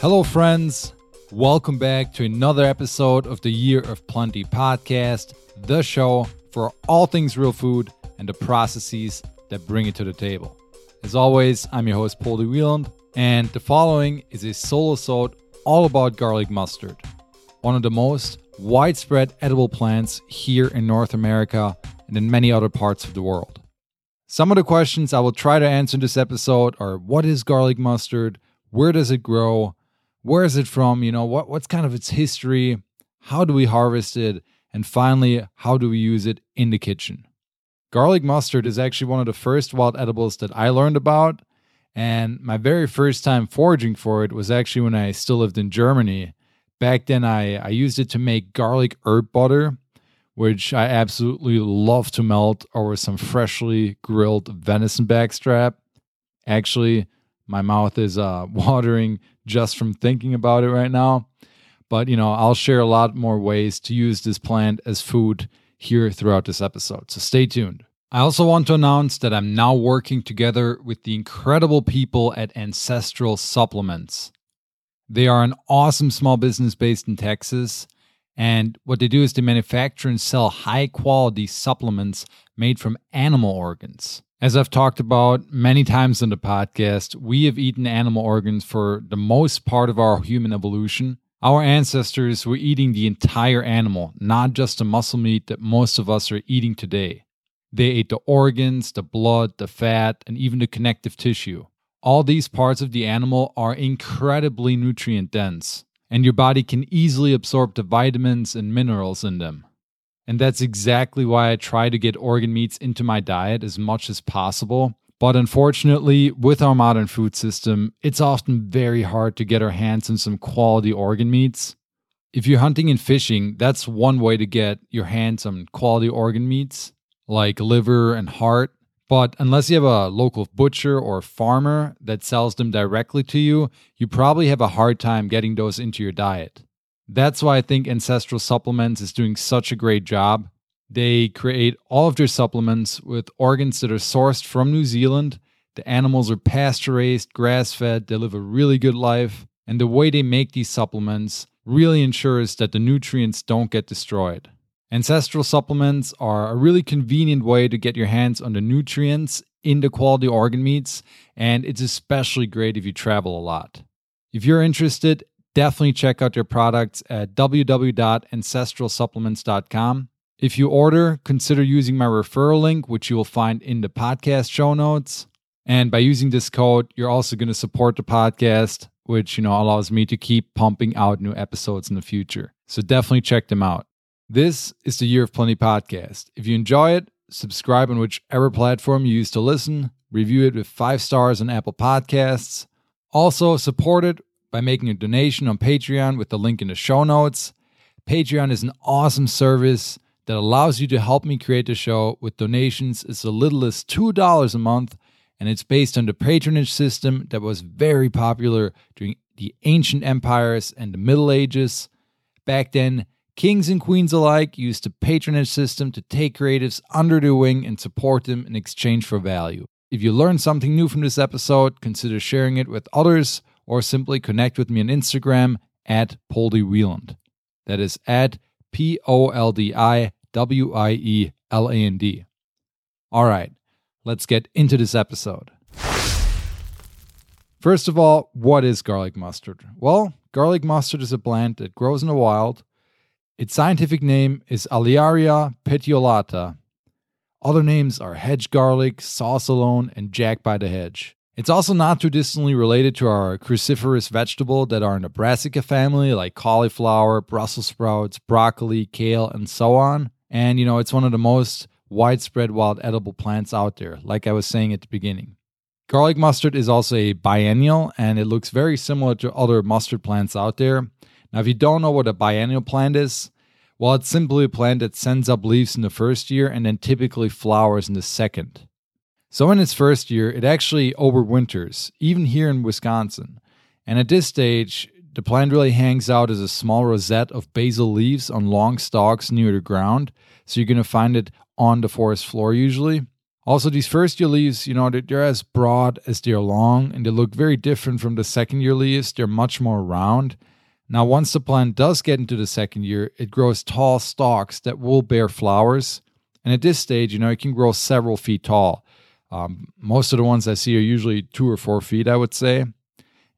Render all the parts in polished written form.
Hello friends, welcome back to another episode of the Year of Plenty podcast, the show for all things real food and the processes that bring it to the table. As always, I'm your host Poldi Wieland, and the following is a solo-sode all about garlic mustard, one of the most widespread edible plants here in North America and in many other parts of the world. Some of the questions I will try to answer in this episode are: what is garlic mustard? Where does it grow? Where is it from? You know, what's kind of its history? How do we harvest it? And finally, how do we use it in the kitchen? Garlic mustard is actually one of the first wild edibles that I learned about, and my very first time foraging for it was actually when I still lived in Germany. Back then, I used it to make garlic herb butter, which I absolutely love to melt over some freshly grilled venison backstrap. Actually, my mouth is watering just from thinking about it right now. But, you know, I'll share a lot more ways to use this plant as food here throughout this episode, so stay tuned. I also want to announce that I'm now working together with the incredible people at Ancestral Supplements. They are an awesome small business based in Texas, and what they do is they manufacture and sell high-quality supplements made from animal organs. As I've talked about many times on the podcast, we have eaten animal organs for the most part of our human evolution. Our ancestors were eating the entire animal, not just the muscle meat that most of us are eating today. They ate the organs, the blood, the fat, and even the connective tissue. All these parts of the animal are incredibly nutrient dense, and your body can easily absorb the vitamins and minerals in them. And that's exactly why I try to get organ meats into my diet as much as possible. But unfortunately, with our modern food system, it's often very hard to get our hands on some quality organ meats. If you're hunting and fishing, that's one way to get your hands on quality organ meats, like liver and heart. But unless you have a local butcher or farmer that sells them directly to you, you probably have a hard time getting those into your diet. That's why I think Ancestral Supplements is doing such a great job. They create all of their supplements with organs that are sourced from New Zealand. The animals are pasture-raised, grass-fed, they live a really good life, and the way they make these supplements really ensures that the nutrients don't get destroyed. Ancestral Supplements are a really convenient way to get your hands on the nutrients in the quality organ meats, and it's especially great if you travel a lot. If you're interested, definitely check out their products at www.ancestralsupplements.com. If you order, consider using my referral link, which you will find in the podcast show notes. And by using this code, you're also going to support the podcast, which, you know, allows me to keep pumping out new episodes in the future. So definitely check them out. This is the Year of Plenty podcast. If you enjoy it, subscribe on whichever platform you use to listen, review it with 5 stars on Apple Podcasts. Also, support it by making a donation on Patreon with the link in the show notes. Patreon is an awesome service that allows you to help me create the show with donations as little as $2 a month, and it's based on the patronage system that was very popular during the ancient empires and the Middle Ages. Back then, kings and queens alike used the patronage system to take creatives under their wing and support them in exchange for value. If you learned something new from this episode, consider sharing it with others or simply connect with me on Instagram at Poldi Wieland. That is at PoldiWieland. All right, let's get into this episode. First of all, what is garlic mustard? Well, garlic mustard is a plant that grows in the wild. Its scientific name is Alliaria petiolata. Other names are hedge garlic, sauce alone, and jack by the hedge. It's also not too distantly related to our cruciferous vegetable that are in the brassica family, like cauliflower, Brussels sprouts, broccoli, kale, and so on. And, you know, it's one of the most widespread wild edible plants out there, like I was saying at the beginning. Garlic mustard is also a biennial, and it looks very similar to other mustard plants out there. Now, if you don't know what a biennial plant is, well, it's simply a plant that sends up leaves in the first year and then typically flowers in the second. So in its first year, it actually overwinters, even here in Wisconsin. And at this stage, the plant really hangs out as a small rosette of basal leaves on long stalks near the ground. So you're going to find it on the forest floor usually. Also, these first year leaves, you know, they're as broad as they're long, and they look very different from the second year leaves. They're much more round. Now, once the plant does get into the second year, it grows tall stalks that will bear flowers. And at this stage, you know, it can grow several feet tall. Most of the ones I see are usually 2 or 4 feet, I would say.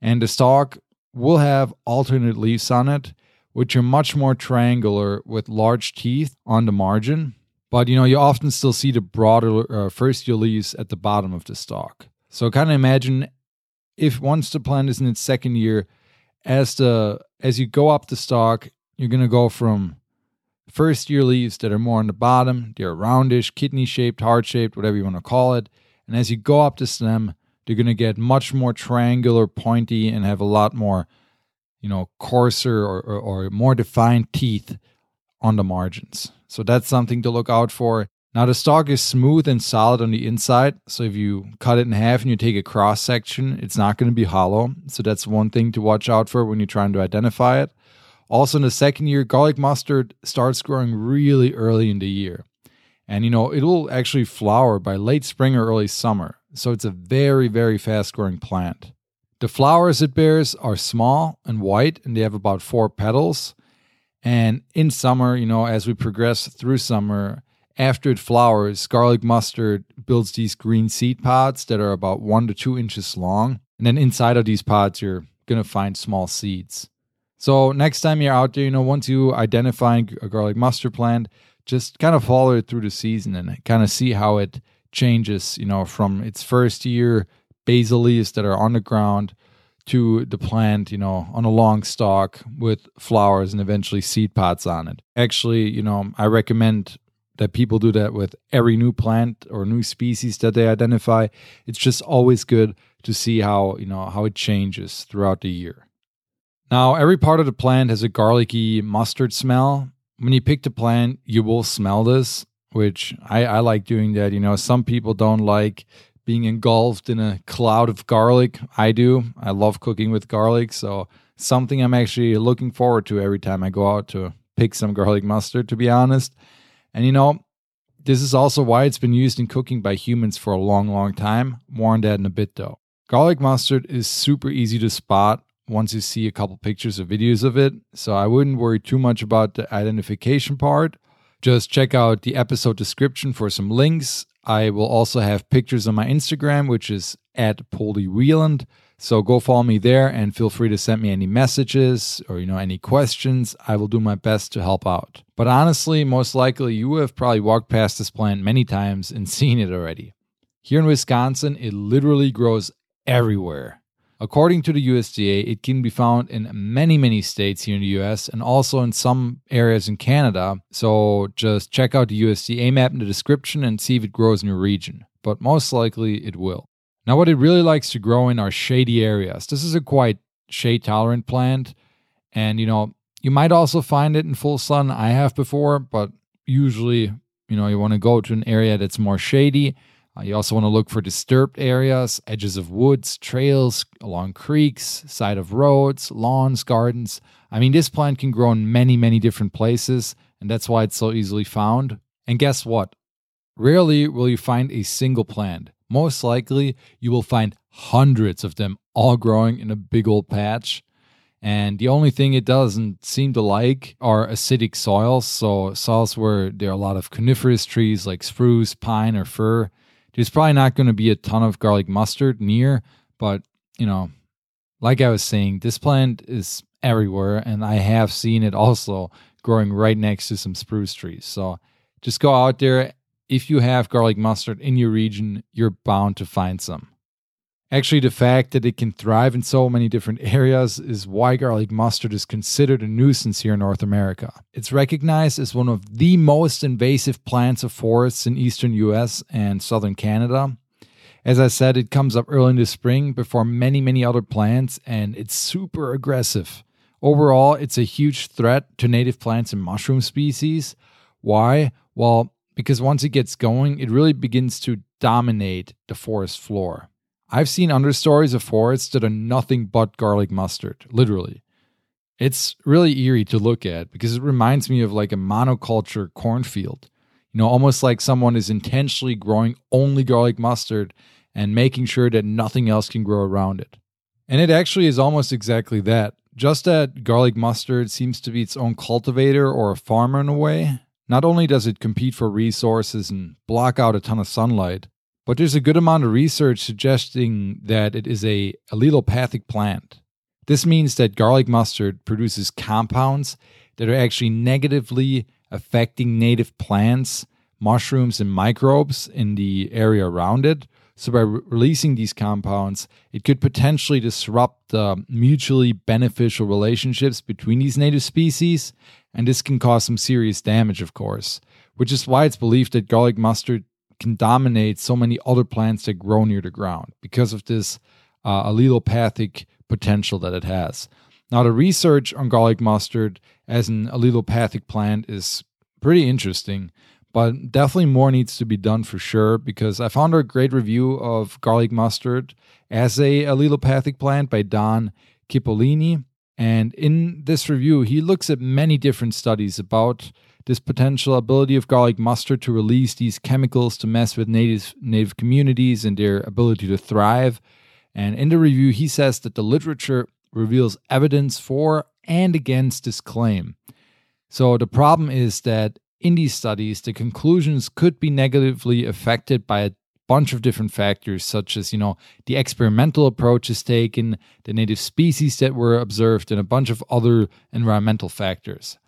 And the stalk will have alternate leaves on it, which are much more triangular with large teeth on the margin. But, you know, you often still see the broader first-year leaves at the bottom of the stalk. So kind of imagine if once the plant is in its second year, as you go up the stalk, you're going to go from first-year leaves that are more on the bottom, they're roundish, kidney-shaped, heart-shaped, whatever you want to call it. And as you go up the stem, they're going to get much more triangular, pointy, and have a lot more, you know, coarser or more defined teeth on the margins. So that's something to look out for. Now the stalk is smooth and solid on the inside. So if you cut it in half and you take a cross section, it's not going to be hollow. So that's one thing to watch out for when you're trying to identify it. Also in the second year, garlic mustard starts growing really early in the year. And you know, it will actually flower by late spring or early summer. So it's a very, very fast growing plant. The flowers it bears are small and white, and they have about 4 petals. And in summer, you know, as we progress through summer, after it flowers, garlic mustard builds these green seed pods that are about 1 to 2 inches long. And then inside of these pods, you're going to find small seeds. So next time you're out there, you know, once you identify a garlic mustard plant, just kind of follow it through the season and kind of see how it changes, you know, from its first year basal leaves that are on the ground to the plant, you know, on a long stalk with flowers and eventually seed pods on it. Actually, you know, I recommend that people do that with every new plant or new species that they identify. It's just always good to see how, you know, how it changes throughout the year. Now, every part of the plant has a garlicky mustard smell. When you pick the plant, you will smell this, which I like doing that. You know, some people don't like being engulfed in a cloud of garlic. I do. I love cooking with garlic. So something I'm actually looking forward to every time I go out to pick some garlic mustard, to be honest. And you know, this is also why it's been used in cooking by humans for a long, long time. More on that in a bit though. Garlic mustard is super easy to spot once you see a couple pictures or videos of it. So I wouldn't worry too much about the identification part. Just check out the episode description for some links. I will also have pictures on my Instagram, which is @PoldiWieland. So go follow me there and feel free to send me any messages or, you know, any questions. I will do my best to help out. But honestly, most likely you have probably walked past this plant many times and seen it already. Here in Wisconsin, it literally grows everywhere. According to the USDA, it can be found in many, many states here in the US and also in some areas in Canada. So just check out the USDA map in the description and see if it grows in your region. But most likely it will. Now what it really likes to grow in are shady areas. This is a quite shade-tolerant plant. And you know, you might also find it in full sun. I have before, but usually, you know, you want to go to an area that's more shady. You also want to look for disturbed areas, edges of woods, trails, along creeks, side of roads, lawns, gardens. I mean, this plant can grow in many, many different places, and that's why it's so easily found. And guess what? Rarely will you find a single plant. Most likely, you will find hundreds of them all growing in a big old patch. And the only thing it doesn't seem to like are acidic soils, so soils where there are a lot of coniferous trees like spruce, pine, or fir. There's probably not going to be a ton of garlic mustard near, but, you know, like I was saying, this plant is everywhere, and I have seen it also growing right next to some spruce trees. So just go out there. If you have garlic mustard in your region, you're bound to find some. Actually, the fact that it can thrive in so many different areas is why garlic mustard is considered a nuisance here in North America. It's recognized as one of the most invasive plants of forests in eastern US and southern Canada. As I said, it comes up early in the spring before many, many other plants, and it's super aggressive. Overall, it's a huge threat to native plants and mushroom species. Why? Well, because once it gets going, it really begins to dominate the forest floor. I've seen understories of forests that are nothing but garlic mustard, literally. It's really eerie to look at because it reminds me of like a monoculture cornfield. You know, almost like someone is intentionally growing only garlic mustard and making sure that nothing else can grow around it. And it actually is almost exactly that. Just that garlic mustard seems to be its own cultivator or a farmer in a way. Not only does it compete for resources and block out a ton of sunlight, but there's a good amount of research suggesting that it is an allelopathic plant. This means that garlic mustard produces compounds that are actually negatively affecting native plants, mushrooms, and microbes in the area around it. So by releasing these compounds, it could potentially disrupt the mutually beneficial relationships between these native species, and this can cause some serious damage, of course, which is why it's believed that garlic mustard can dominate so many other plants that grow near the ground because of this allelopathic potential that it has. Now, the research on garlic mustard as an allelopathic plant is pretty interesting, but definitely more needs to be done for sure, because I found a great review of garlic mustard as an allelopathic plant by Don Cipollini. And in this review, he looks at many different studies about this potential ability of garlic mustard to release these chemicals to mess with native communities and their ability to thrive. And in the review, he says that the literature reveals evidence for and against this claim. So the problem is that in these studies, the conclusions could be negatively affected by a bunch of different factors, such as, you know, the experimental approaches taken, the native species that were observed, and a bunch of other environmental factors.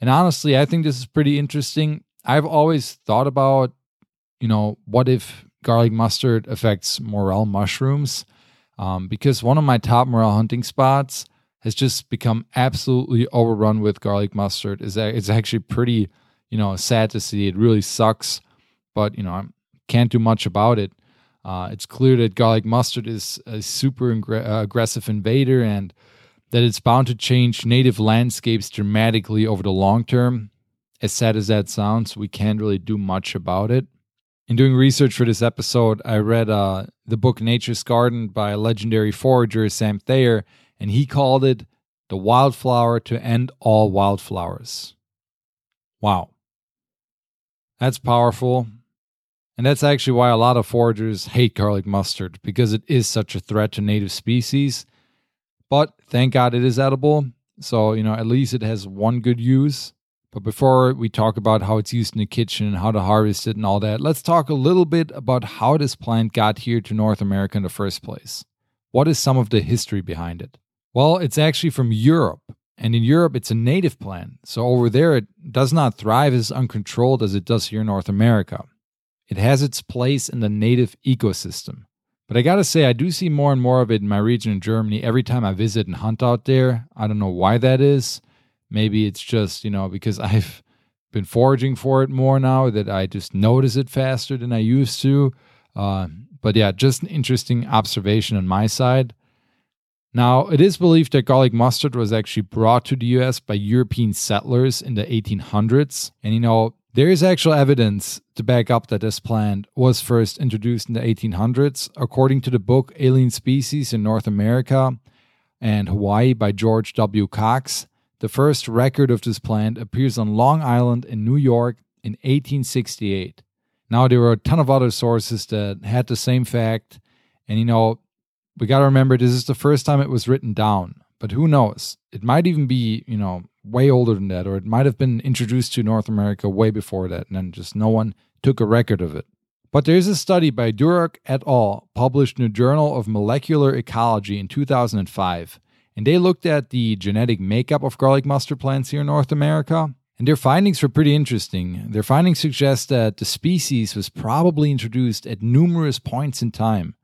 And honestly, I think this is pretty interesting. I've always thought about, you know, what if garlic mustard affects morel mushrooms? Because one of my top morel hunting spots has just become absolutely overrun with garlic mustard. It's actually pretty, you know, sad to see. It really sucks, but, you know, I can't do much about it. It's clear that garlic mustard is a super aggressive invader, and that it's bound to change native landscapes dramatically over the long term. As sad as that sounds, we can't really do much about it. In doing research for this episode, I read the book Nature's Garden by legendary forager Sam Thayer, and he called it The Wildflower to End All Wildflowers. Wow. That's powerful. And that's actually why a lot of foragers hate garlic mustard, because it is such a threat to native species. But thank God it is edible, so, you know, at least it has one good use. But before we talk about how it's used in the kitchen and how to harvest it and all that, let's talk a little bit about how this plant got here to North America in the first place. What is some of the history behind it? Well, it's actually from Europe, and in Europe it's a native plant, so over there it does not thrive as uncontrolled as it does here in North America. It has its place in the native ecosystem. But I gotta say, I do see more and more of it in my region in Germany every time I visit and hunt out there. I don't know why that is. Maybe it's just, you know, because I've been foraging for it more now that I just notice it faster than I used to. But yeah, just an interesting observation on my side. Now, it is believed that garlic mustard was actually brought to the U.S. by European settlers in the 1800s. And, you know, there is actual evidence to back up that this plant was first introduced in the 1800s, according to the book Alien Species in North America and Hawaii by George W. Cox. The first record of this plant appears on Long Island in New York in 1868. Now, there were a ton of other sources that had the same fact, and, you know, we got to remember this is the first time it was written down, but who knows? It might even be, you know, way older than that, or it might have been introduced to North America way before that, and then just no one took a record of it. But there's a study by Durack et al. Published in the Journal of Molecular Ecology in 2005, and they looked at the genetic makeup of garlic mustard plants here in North America, and their findings were pretty interesting. Their findings suggest that the species was probably introduced at numerous points in time.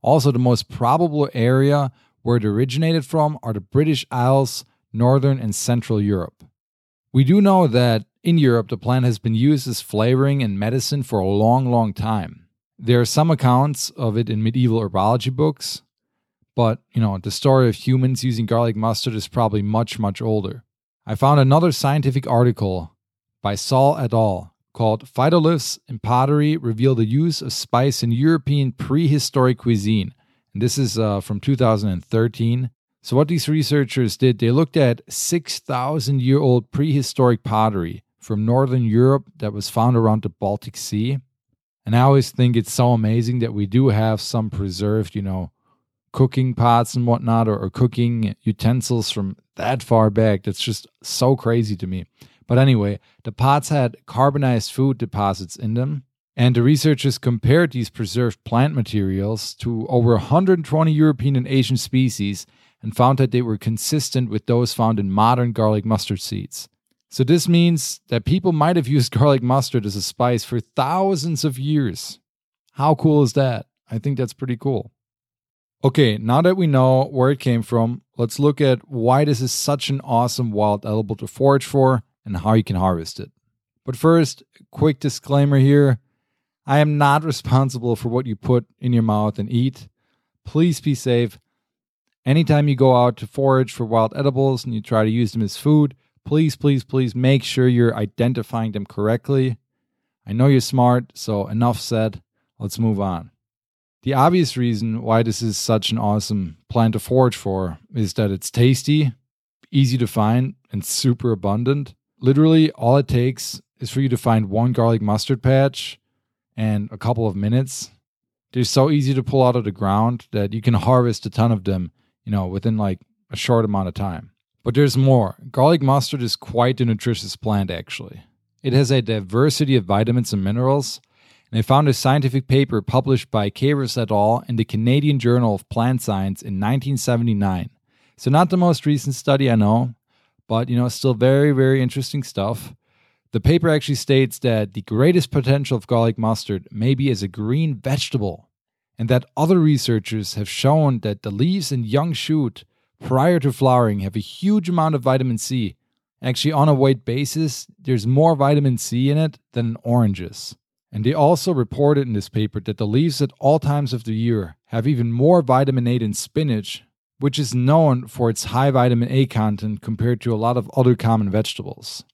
Also, the most probable area where it originated from are the British Isles, Northern and Central Europe. We do know that in Europe, the plant has been used as flavoring and medicine for a long, long time. There are some accounts of it in medieval herbology books, but, you know, the story of humans using garlic mustard is probably much, much older. I found another scientific article by Saul et al. Called "Phytoliths in Pottery Reveal the Use of Spice in European Prehistoric Cuisine." And this is from 2013. So what these researchers did, they looked at 6,000-year-old prehistoric pottery from Northern Europe that was found around the Baltic Sea. And I always think it's so amazing that we do have some preserved, you know, cooking pots and whatnot, or cooking utensils from that far back. That's just so crazy to me. But anyway, the pots had carbonized food deposits in them. And the researchers compared these preserved plant materials to over 120 European and Asian species and found that they were consistent with those found in modern garlic mustard seeds. So this means that people might have used garlic mustard as a spice for thousands of years. How cool is that? I think that's pretty cool. Okay, now that we know where it came from, let's look at why this is such an awesome wild edible to forage for and how you can harvest it. But first, quick disclaimer here. I am not responsible for what you put in your mouth and eat. Please be safe. Anytime you go out to forage for wild edibles and you try to use them as food, please, please, please make sure you're identifying them correctly. I know you're smart, so enough said. Let's move on. The obvious reason why this is such an awesome plant to forage for is that it's tasty, easy to find, and super abundant. Literally, all it takes is for you to find one garlic mustard patch and a couple of minutes. They're so easy to pull out of the ground that you can harvest a ton of them, you know, within like a short amount of time. But there's more. Garlic mustard is quite a nutritious plant, actually. It has a diversity of vitamins and minerals, and I found a scientific paper published by Kavers et al. In the Canadian Journal of Plant Science in 1979. So not the most recent study, I know, but, you know, still very, very interesting stuff. The paper actually states that the greatest potential of garlic mustard may be as a green vegetable, and that other researchers have shown that the leaves and young shoot prior to flowering have a huge amount of vitamin C. Actually, on a weight basis, there's more vitamin C in it than in oranges. And they also reported in this paper that the leaves at all times of the year have even more vitamin A than spinach, which is known for its high vitamin A content compared to a lot of other common vegetables.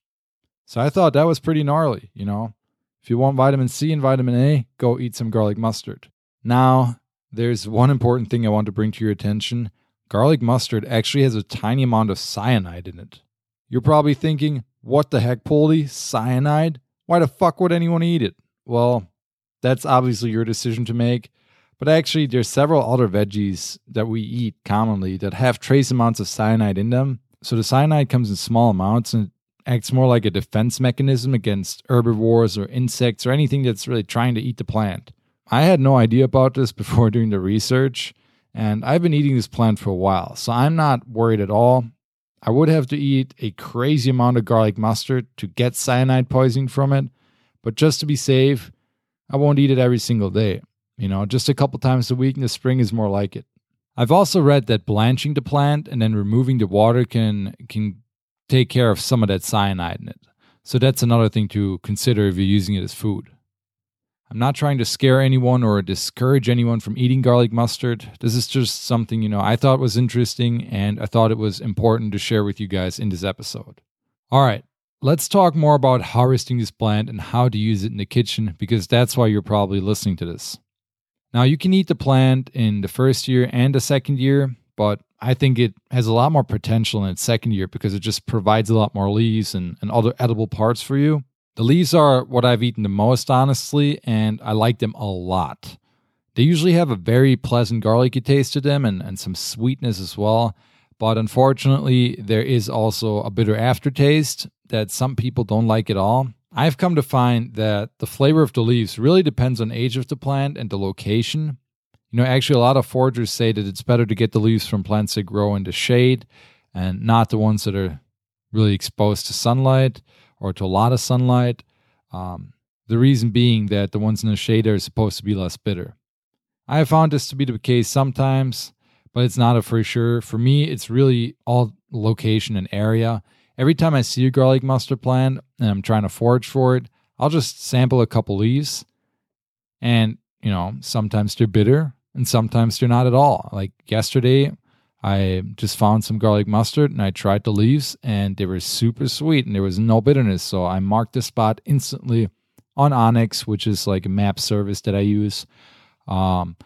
So I thought that was pretty gnarly, you know. If you want vitamin C and vitamin A, go eat some garlic mustard. Now, there's one important thing I want to bring to your attention. Garlic mustard actually has a tiny amount of cyanide in it. You're probably thinking, what the heck, Poldi? Cyanide? Why the fuck would anyone eat it? Well, that's obviously your decision to make. But actually, there's several other veggies that we eat commonly that have trace amounts of cyanide in them. So the cyanide comes in small amounts and acts more like a defense mechanism against herbivores or insects or anything that's really trying to eat the plant. I had no idea about this before doing the research, and I've been eating this plant for a while, so I'm not worried at all. I would have to eat a crazy amount of garlic mustard to get cyanide poisoning from it, but just to be safe, I won't eat it every single day. You know, just a couple times a week in the spring is more like it. I've also read that blanching the plant and then removing the water can take care of some of that cyanide in it. So that's another thing to consider if you're using it as food. I'm not trying to scare anyone or discourage anyone from eating garlic mustard. This is just something, you know, I thought was interesting, and I thought it was important to share with you guys in this episode. All right, let's talk more about harvesting this plant and how to use it in the kitchen, because that's why you're probably listening to this. Now, you can eat the plant in the first year and the second year, but I think it has a lot more potential in its second year because it just provides a lot more leaves and other edible parts for you. The leaves are what I've eaten the most, honestly, and I like them a lot. They usually have a very pleasant garlicky taste to them and some sweetness as well, but unfortunately, there is also a bitter aftertaste that some people don't like at all. I've come to find that the flavor of the leaves really depends on age of the plant and the location. You know, actually, a lot of foragers say that it's better to get the leaves from plants that grow in the shade and not the ones that are really exposed to sunlight or to a lot of sunlight. The reason being that the ones in the shade are supposed to be less bitter. I have found this to be the case sometimes, but it's not a for sure. For me, it's really all location and area. Every time I see a garlic mustard plant and I'm trying to forage for it, I'll just sample a couple leaves. And, you know, sometimes they're bitter. And sometimes they're not at all. Like yesterday, I just found some garlic mustard and I tried the leaves and they were super sweet and there was no bitterness. So I marked the spot instantly on Onyx, which is like a map service that I use. And,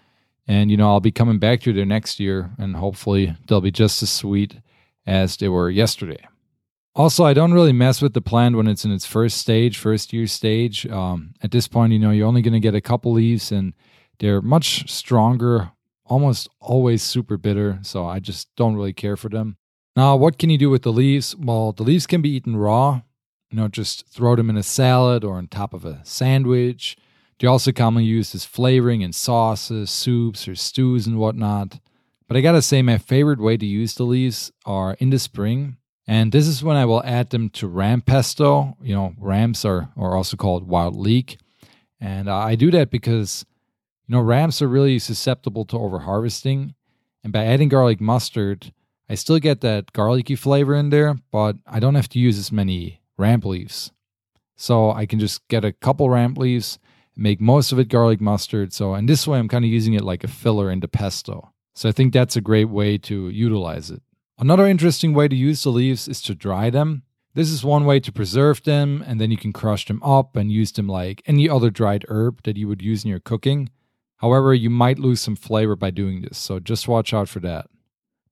you know, I'll be coming back to there next year and hopefully they'll be just as sweet as they were yesterday. Also, I don't really mess with the plant when it's in its first year stage. At this point, you're only going to get a couple leaves, and they're much stronger, almost always super bitter, so I just don't really care for them. Now, what can you do with the leaves? Well, the leaves can be eaten raw. Just throw them in a salad or on top of a sandwich. They're also commonly used as flavoring in sauces, soups, or stews and whatnot. But I gotta say, my favorite way to use the leaves are in the spring. And this is when I will add them to ram pesto. Rams are also called wild leek. And I do that because, rams are really susceptible to overharvesting. And by adding garlic mustard, I still get that garlicky flavor in there, but I don't have to use as many ramp leaves. So I can just get a couple ramp leaves, make most of it garlic mustard. So, and this way I'm kind of using it like a filler into pesto. So I think that's a great way to utilize it. Another interesting way to use the leaves is to dry them. This is one way to preserve them, and then you can crush them up and use them like any other dried herb that you would use in your cooking. However, you might lose some flavor by doing this, so just watch out for that.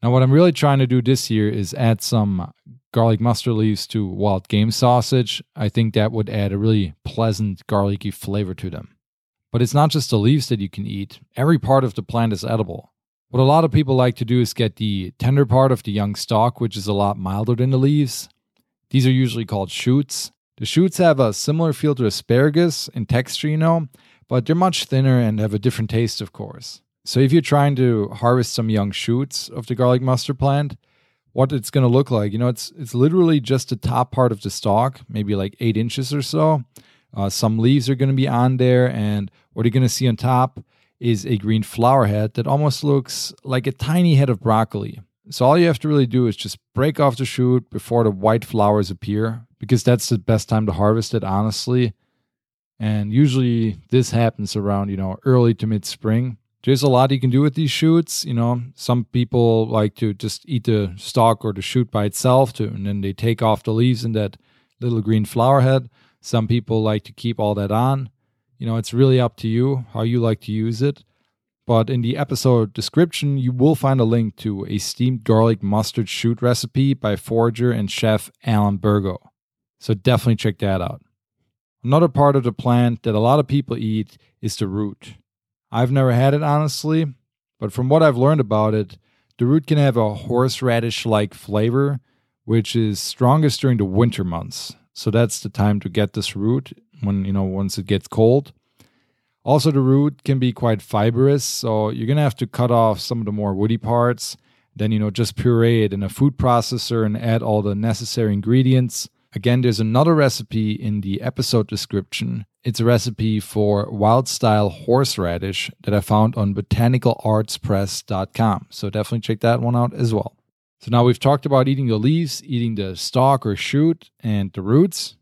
Now, what I'm really trying to do this year is add some garlic mustard leaves to wild game sausage. I think that would add a really pleasant garlicky flavor to them. But it's not just the leaves that you can eat. Every part of the plant is edible. What a lot of people like to do is get the tender part of the young stalk, which is a lot milder than the leaves. These are usually called shoots. The shoots have a similar feel to asparagus in texture, but they're much thinner and have a different taste, of course. So if you're trying to harvest some young shoots of the garlic mustard plant, what it's going to look like, it's literally just the top part of the stalk, maybe like 8 inches or so. Some leaves are going to be on there, and what you're going to see on top is a green flower head that almost looks like a tiny head of broccoli. So all you have to really do is just break off the shoot before the white flowers appear, because that's the best time to harvest it, honestly. And usually this happens around, early to mid-spring. There's a lot you can do with these shoots. Some people like to just eat the stalk or the shoot by itself too, and then they take off the leaves and that little green flower head. Some people like to keep all that on. It's really up to you how you like to use it. But in the episode description, you will find a link to a steamed garlic mustard shoot recipe by forager and chef Alan Burgo. So definitely check that out. Another part of the plant that a lot of people eat is the root. I've never had it, honestly, but from what I've learned about it, the root can have a horseradish-like flavor, which is strongest during the winter months. So that's the time to get this root, when once it gets cold. Also, the root can be quite fibrous, so you're going to have to cut off some of the more woody parts. Then, just puree it in a food processor and add all the necessary ingredients. Again, there's another recipe in the episode description. It's a recipe for wild-style horseradish that I found on botanicalartspress.com. So definitely check that one out as well. So now we've talked about eating the leaves, eating the stalk or shoot, and the roots.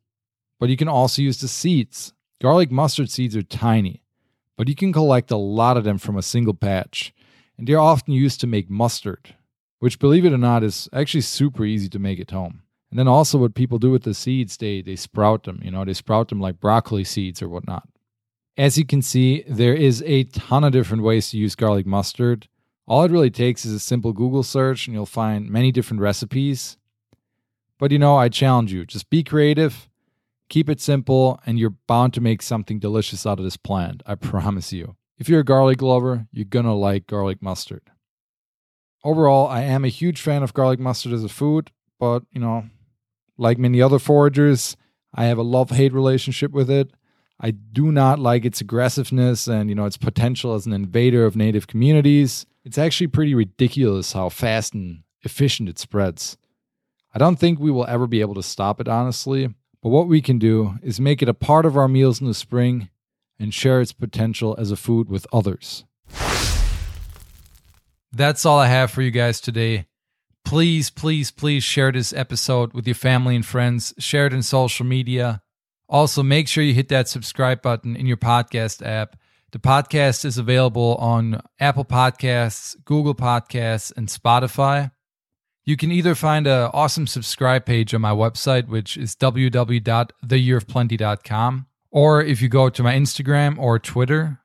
But you can also use the seeds. Garlic mustard seeds are tiny, but you can collect a lot of them from a single patch. And they're often used to make mustard, which, believe it or not, is actually super easy to make at home. And then also what people do with the seeds, they sprout them. They sprout them like broccoli seeds or whatnot. As you can see, there is a ton of different ways to use garlic mustard. All it really takes is a simple Google search, and you'll find many different recipes. But, I challenge you, just be creative. Keep it simple, and you're bound to make something delicious out of this plant, I promise you. If you're a garlic lover, you're going to like garlic mustard. Overall, I am a huge fan of garlic mustard as a food, but, like many other foragers, I have a love-hate relationship with it. I do not like its aggressiveness and, its potential as an invader of native communities. It's actually pretty ridiculous how fast and efficient it spreads. I don't think we will ever be able to stop it, honestly. But what we can do is make it a part of our meals in the spring and share its potential as a food with others. That's all I have for you guys today. Please, please, please share this episode with your family and friends. Share it in social media. Also, make sure you hit that subscribe button in your podcast app. The podcast is available on Apple Podcasts, Google Podcasts, and Spotify. You can either find an awesome subscribe page on my website, which is www.theyearofplenty.com, or if you go to my Instagram or Twitter.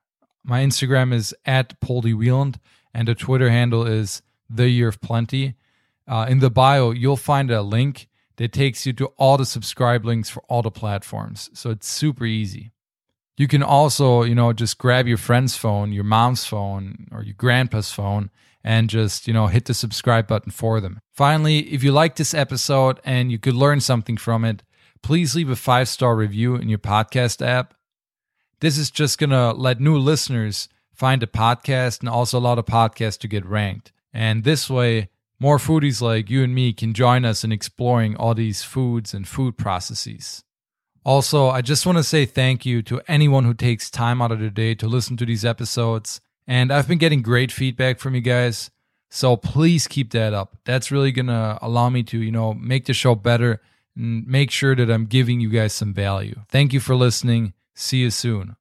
My Instagram is @PoldiWieland, and the Twitter handle is theyearofplenty. In the bio, you'll find a link that takes you to all the subscribe links for all the platforms. So it's super easy. You can also, you know, just grab your friend's phone, your mom's phone, or your grandpa's phone, and just, you know, hit the subscribe button for them. Finally, if you like this episode and you could learn something from it, please leave a 5-star review in your podcast app. This is just going to let new listeners find a podcast and also allow the podcast to get ranked. And this way, more foodies like you and me can join us in exploring all these foods and food processes. Also, I just want to say thank you to anyone who takes time out of their day to listen to these episodes. And I've been getting great feedback from you guys, so please keep that up. That's really going to allow me to, you know, make the show better and make sure that I'm giving you guys some value. Thank you for listening. See you soon.